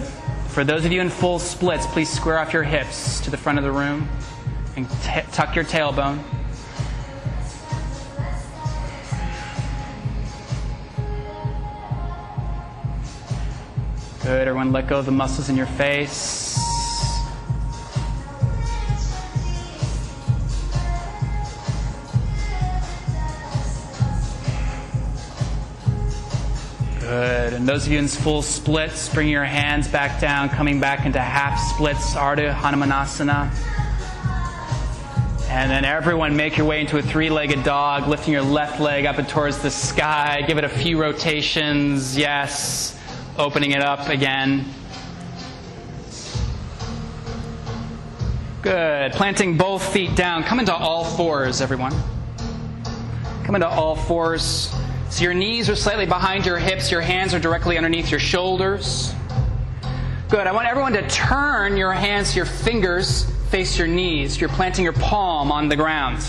For those of you in full splits, please square off your hips to the front of the room and tuck your tailbone. Good, everyone let go of the muscles in your face. Good, and those of you in full splits, bring your hands back down, coming back into half splits, Ardha Hanumanasana. And then everyone make your way into a three-legged dog, lifting your left leg up and towards the sky. Give it a few rotations, yes. Opening it up again. Good. Planting both feet down. Come into all fours, everyone. Come into all fours. So your knees are slightly behind your hips. Your hands are directly underneath your shoulders. Good. I want everyone to turn your hands, your fingers, face your knees. You're planting your palm on the ground.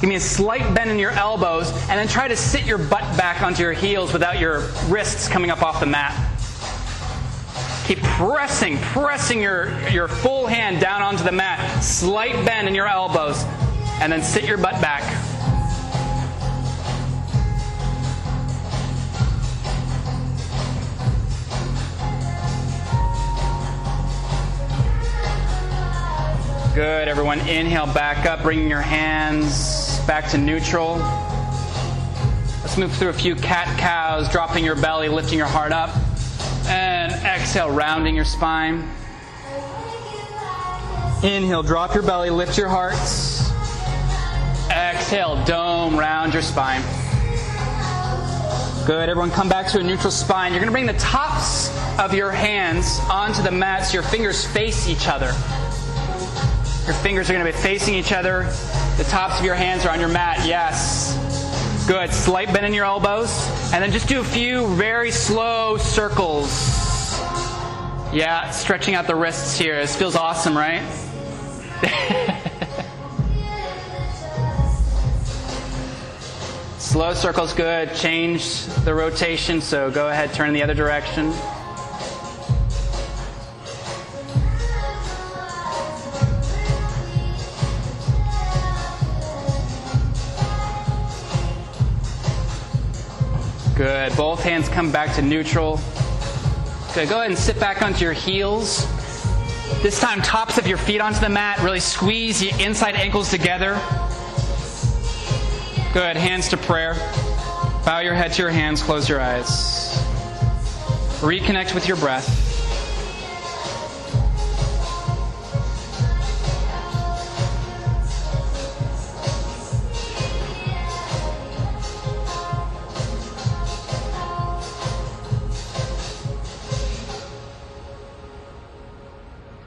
Give me a slight bend in your elbows, and then try to sit your butt back onto your heels without your wrists coming up off the mat. Keep pressing your full hand down onto the mat. Slight bend in your elbows, and then sit your butt back. Good, everyone. Inhale, back up, bringing your hands back to neutral. Let's move through a few cat-cows, dropping your belly, lifting your heart up. And exhale, rounding your spine. Inhale, drop your belly, lift your heart. Exhale, dome, round your spine. Good, everyone come back to a neutral spine. You're going to bring the tops of your hands onto the mat so your fingers face each other. Your fingers are going to be facing each other. The tops of your hands are on your mat. Yes. Good. Slight bend in your elbows. And then just do a few very slow circles. Yeah, stretching out the wrists here. This feels awesome, right? Slow circles, good. Change the rotation, so go ahead, turn in the other direction. Good. Both hands come back to neutral. Good. Go ahead and sit back onto your heels. This time, tops of your feet onto the mat. Really squeeze your inside ankles together. Good. Hands to prayer. Bow your head to your hands. Close your eyes. Reconnect with your breath.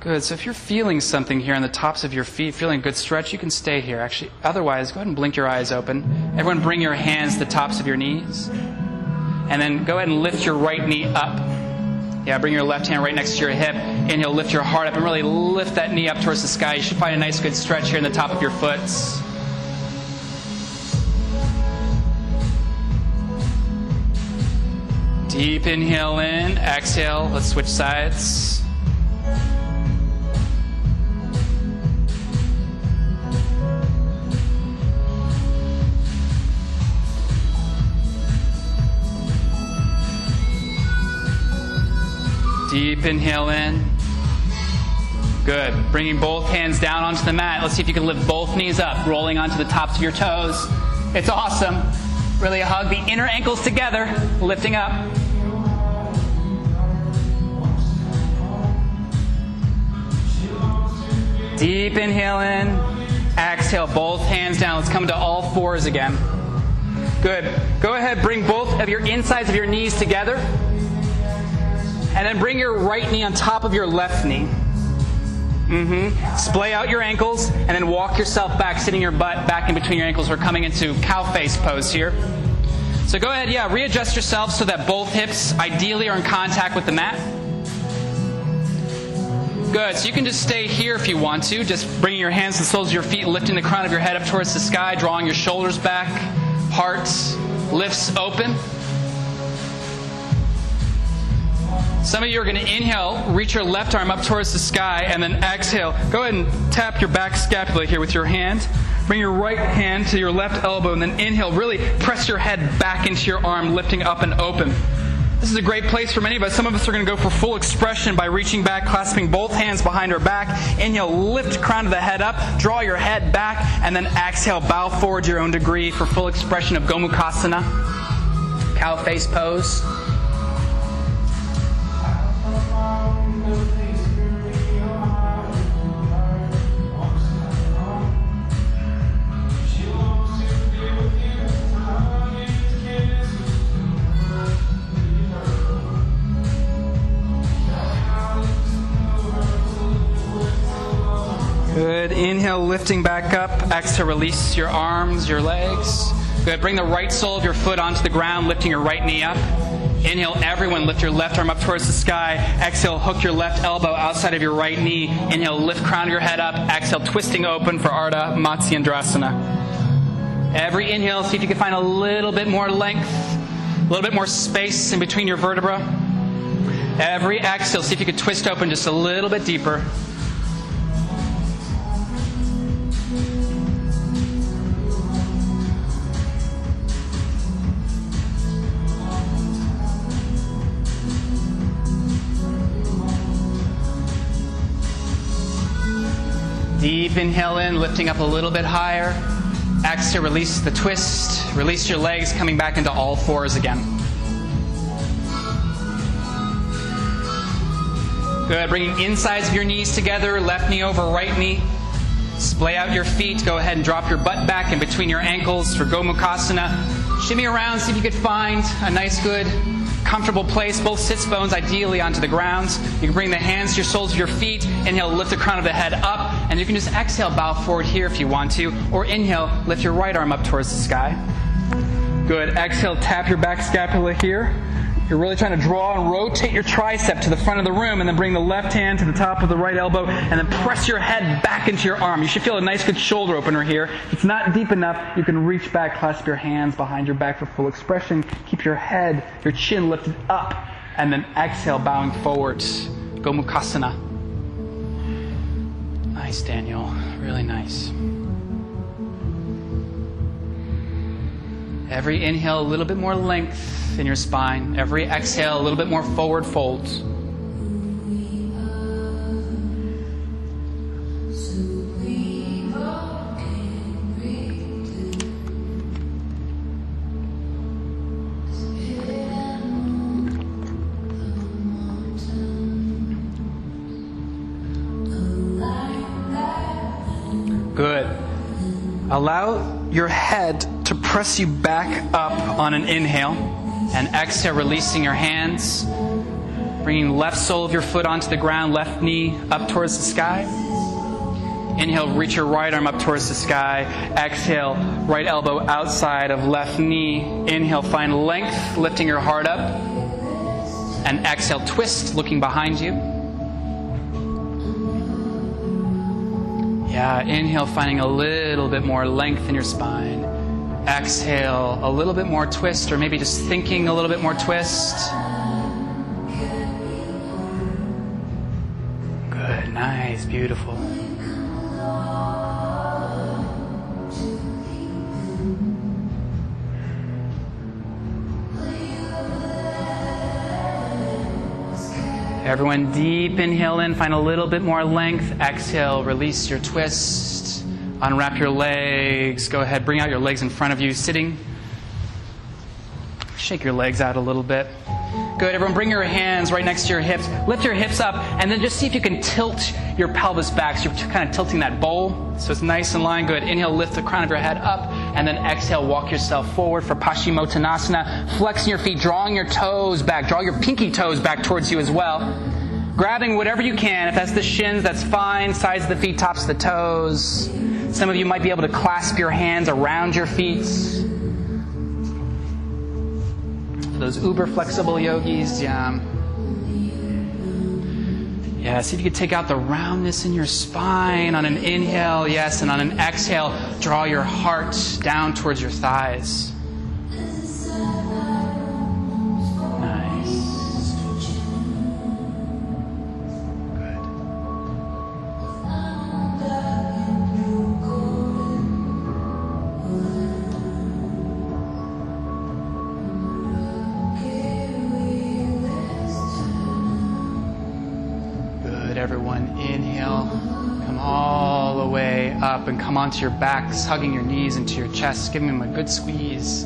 Good, so if you're feeling something here on the tops of your feet, feeling a good stretch, you can stay here. Actually, otherwise, go ahead and blink your eyes open. Everyone bring your hands to the tops of your knees. And then go ahead and lift your right knee up. Yeah, bring your left hand right next to your hip. Inhale, lift your heart up and really lift that knee up towards the sky. You should find a nice good stretch here in the top of your foot. Deep inhale in, exhale. Let's switch sides. Deep inhale in. Good. Bringing both hands down onto the mat. Let's see if you can lift both knees up, rolling onto the tops of your toes. It's awesome. Really hug the inner ankles together, lifting up. Deep inhale in. Exhale, both hands down. Let's come to all fours again. Good. Go ahead, bring both of your insides of your knees together. And then bring your right knee on top of your left knee. Splay out your ankles and then walk yourself back, sitting your butt back in between your ankles. We're coming into cow face pose here. So go ahead, yeah, readjust yourself so that both hips ideally are in contact with the mat. Good. So you can just stay here if you want to, just bringing your hands to the soles of your feet, lifting the crown of your head up towards the sky, drawing your shoulders back, heart lifts open. Some of you are going to inhale, reach your left arm up towards the sky, and then exhale. Go ahead and tap your back scapula here with your hand. Bring your right hand to your left elbow, and then inhale. Really press your head back into your arm, lifting up and open. This is a great place for many of us. Some of us are going to go for full expression by reaching back, clasping both hands behind our back. Inhale, lift crown of the head up, draw your head back, and then exhale, bow forward your own degree for full expression of Gomukhasana, cow face pose. Good. Inhale, lifting back up. Exhale, release your arms, your legs. Good. Bring the right sole of your foot onto the ground, lifting your right knee up. Inhale, everyone, lift your left arm up towards the sky. Exhale, hook your left elbow outside of your right knee. Inhale, lift crown of your head up. Exhale, twisting open for Ardha Matsyandrasana. Every inhale, see if you can find a little bit more length, a little bit more space in between your vertebra. Every exhale, see if you can twist open just a little bit deeper. Deep inhale in, lifting up a little bit higher. Exhale, release the twist. Release your legs, coming back into all fours again. Good, bringing insides of your knees together, left knee over right knee. Splay out your feet, go ahead and drop your butt back in between your ankles for Gomukhasana. Shimmy around, see if you could find a nice, good, comfortable place, both sits bones ideally onto the ground. You can bring the hands to your soles of your feet. Inhale, lift the crown of the head up, and you can just exhale, bow forward here if you want to, or inhale, lift your right arm up towards the sky. Good, exhale, tap your back scapula here. You're really trying to draw and rotate your tricep to the front of the room, and then bring the left hand to the top of the right elbow, and then press your head back into your arm. You should feel a nice good shoulder opener here. If it's not deep enough, you can reach back, clasp your hands behind your back for full expression. Keep your head, your chin lifted up, and then exhale, bowing forwards. Gomukhasana. Nice, Daniel. Really nice. Every inhale, a little bit more length in your spine. Every exhale, a little bit more forward folds. Good. Allow your head to press you back up on an inhale, and exhale, releasing your hands, bringing left sole of your foot onto the ground, left knee up towards the sky. Inhale, reach your right arm up towards the sky. Exhale, right elbow outside of left knee. Inhale, find length, lifting your heart up, and exhale, twist, looking behind you. Yeah, inhale, finding a little bit more length in your spine. Exhale, a little bit more twist, or maybe just thinking a little bit more twist. Good, nice, beautiful. Everyone, deep inhale in, find a little bit more length. Exhale, release your twist. Unwrap your legs. Go ahead, bring out your legs in front of you, sitting. Shake your legs out a little bit. Good, everyone, bring your hands right next to your hips. Lift your hips up, and then just see if you can tilt your pelvis back. So you're kind of tilting that bowl, so it's nice in line. Good, inhale, lift the crown of your head up, and then exhale, walk yourself forward for Paschimottanasana. Flexing your feet, drawing your toes back. Draw your pinky toes back towards you as well. Grabbing whatever you can. If that's the shins, that's fine. Sides of the feet, tops of the toes. Some of you might be able to clasp your hands around your feet. For those uber flexible yogis, yeah. Yeah, see if you can take out the roundness in your spine on an inhale, yes, and on an exhale, draw your heart down towards your thighs. Nice. Good, everyone, inhale, come all the way up and come onto your back, hugging your knees into your chest, giving them a good squeeze.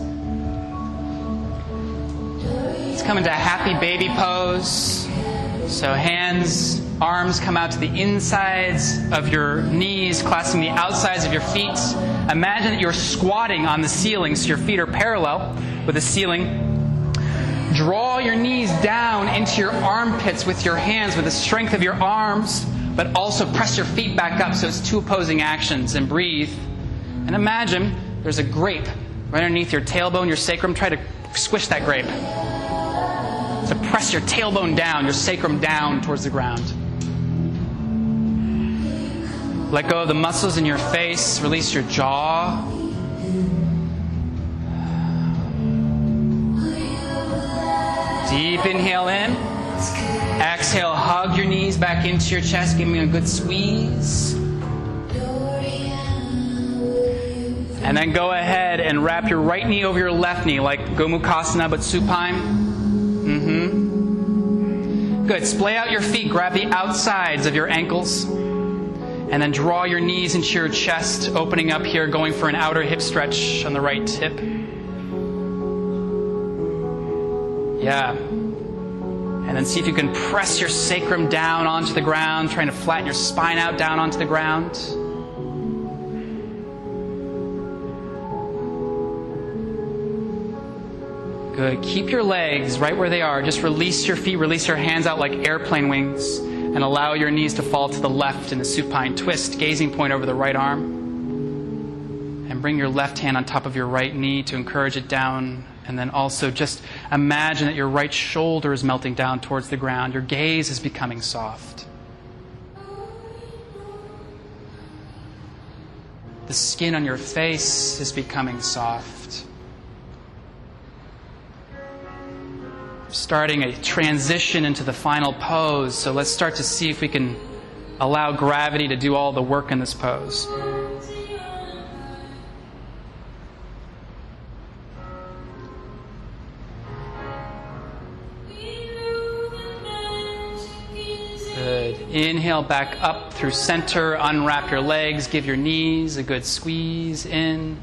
Let's come into a happy baby pose. So hands, arms come out to the insides of your knees, clasping the outsides of your feet. Imagine that you're squatting on the ceiling, so your feet are parallel with the ceiling. Draw your knees down into your armpits with your hands, with the strength of your arms, but also press your feet back up, so it's two opposing actions, and breathe. And imagine there's a grape right underneath your tailbone, your sacrum. Try to squish that grape. So press your tailbone down, your sacrum down towards the ground. Let go of the muscles in your face. Release your jaw. Deep inhale in. Exhale, hug your knees back into your chest. Give me a good squeeze. And then go ahead and wrap your right knee over your left knee, like Gomukhasana, but supine. Good. Splay out your feet. Grab the outsides of your ankles. And then draw your knees into your chest, opening up here, going for an outer hip stretch on the right hip. Yeah. And then see if you can press your sacrum down onto the ground, trying to flatten your spine out down onto the ground. Good. Keep your legs right where they are. Just release your feet, release your hands out like airplane wings, and allow your knees to fall to the left in a supine twist, gazing point over the right arm. And bring your left hand on top of your right knee to encourage it down. And then also just imagine that your right shoulder is melting down towards the ground. Your gaze is becoming soft. The skin on your face is becoming soft. Starting a transition into the final pose. So let's start to see if we can allow gravity to do all the work in this pose. Good. Inhale back up through center. Unwrap your legs. Give your knees a good squeeze in.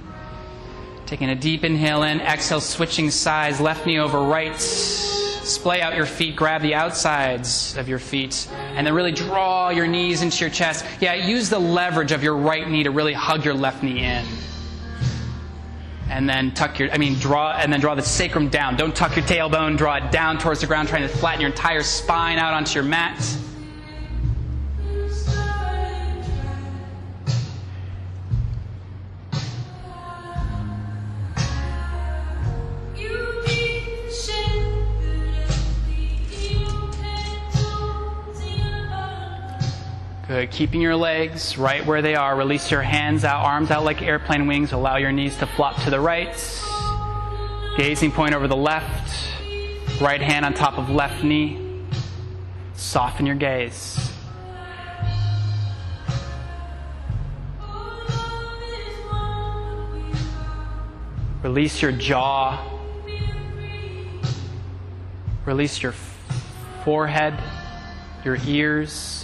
Taking a deep inhale in. Exhale, switching sides. Left knee over right. Splay out your feet, grab the outsides of your feet, and then really draw your knees into your chest. Yeah, use the leverage of your right knee to really hug your left knee in. And then draw the sacrum down. Don't tuck your tailbone, draw it down towards the ground, trying to flatten your entire spine out onto your mat. Good. Keeping your legs right where they are. Release your hands out, arms out like airplane wings. Allow your knees to flop to the right. Gazing point over the left. Right hand on top of left knee. Soften your gaze. Release your jaw. Release your forehead, your ears.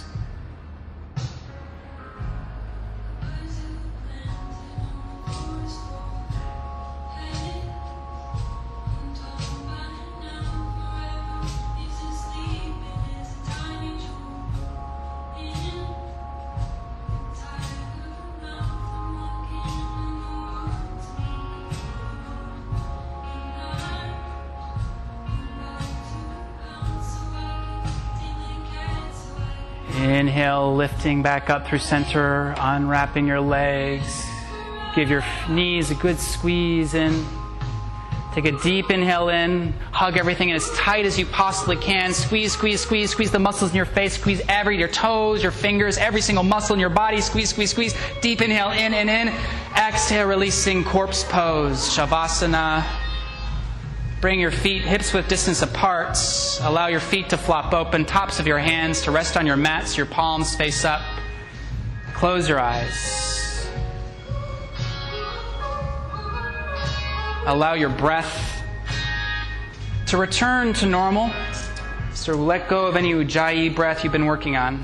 Inhale, lifting back up through center, unwrapping your legs. Give your knees a good squeeze in. Take a deep inhale in, hug everything in as tight as you possibly can. Squeeze, squeeze, squeeze, squeeze the muscles in your face, squeeze your toes, your fingers, every single muscle in your body. Squeeze, squeeze, squeeze. Deep inhale in and in. Exhale, releasing corpse pose, Shavasana. Bring your feet hips width distance apart. Allow your feet to flop open, tops of your hands to rest on your mats, your palms face up. Close your eyes. Allow your breath to return to normal. So let go of any ujjayi breath you've been working on.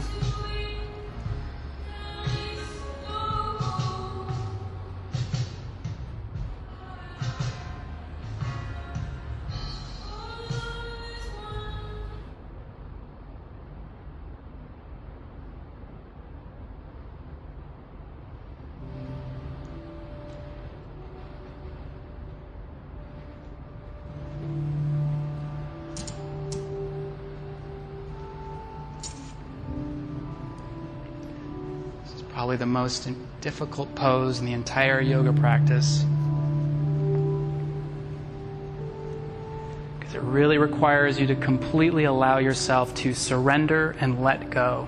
Probably the most difficult pose in the entire yoga practice, because it really requires you to completely allow yourself to surrender and let go.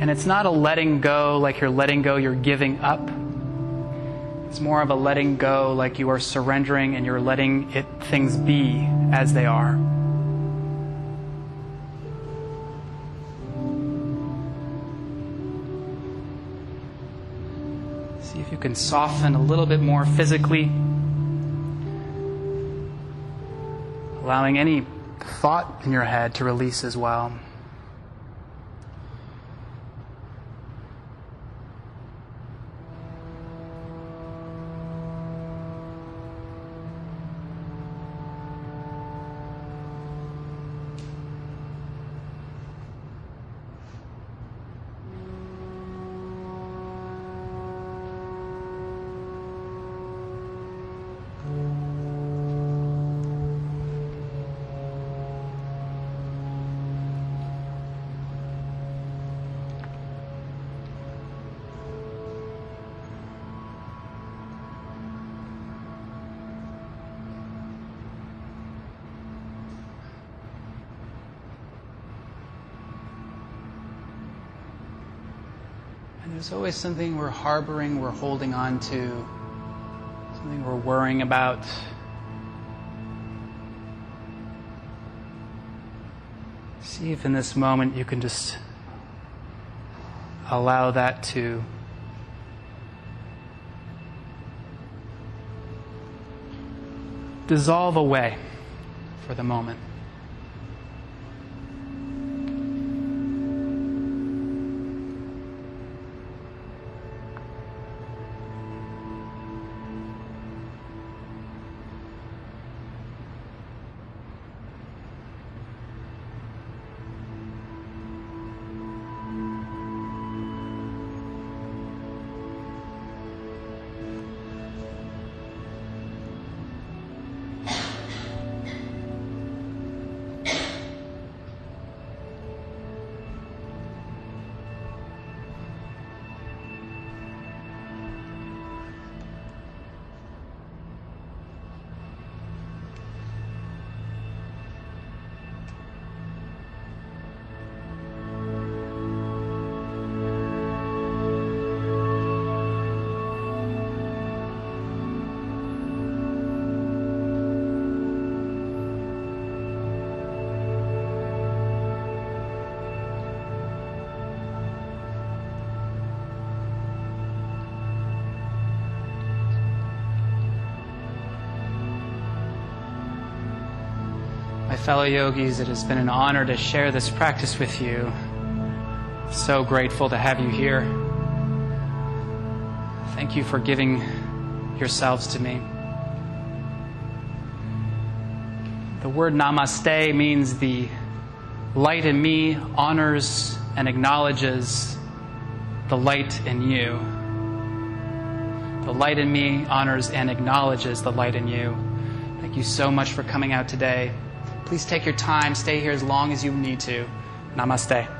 And it's not a letting go like you're letting go, you're giving up. It's more of a letting go, like you are surrendering and you're letting things be as they are. See if you can soften a little bit more physically, allowing any thought in your head to release as well. There's always something we're harboring, we're holding on to, something we're worrying about. See if in this moment you can just allow that to dissolve away for the moment. Fellow yogis, it has been an honor to share this practice with you. So grateful to have you here. Thank you for giving yourselves to me. The word namaste means the light in me honors and acknowledges the light in you. The light in me honors and acknowledges the light in you. Thank you so much for coming out today. Please take your time. Stay here as long as you need to. Namaste.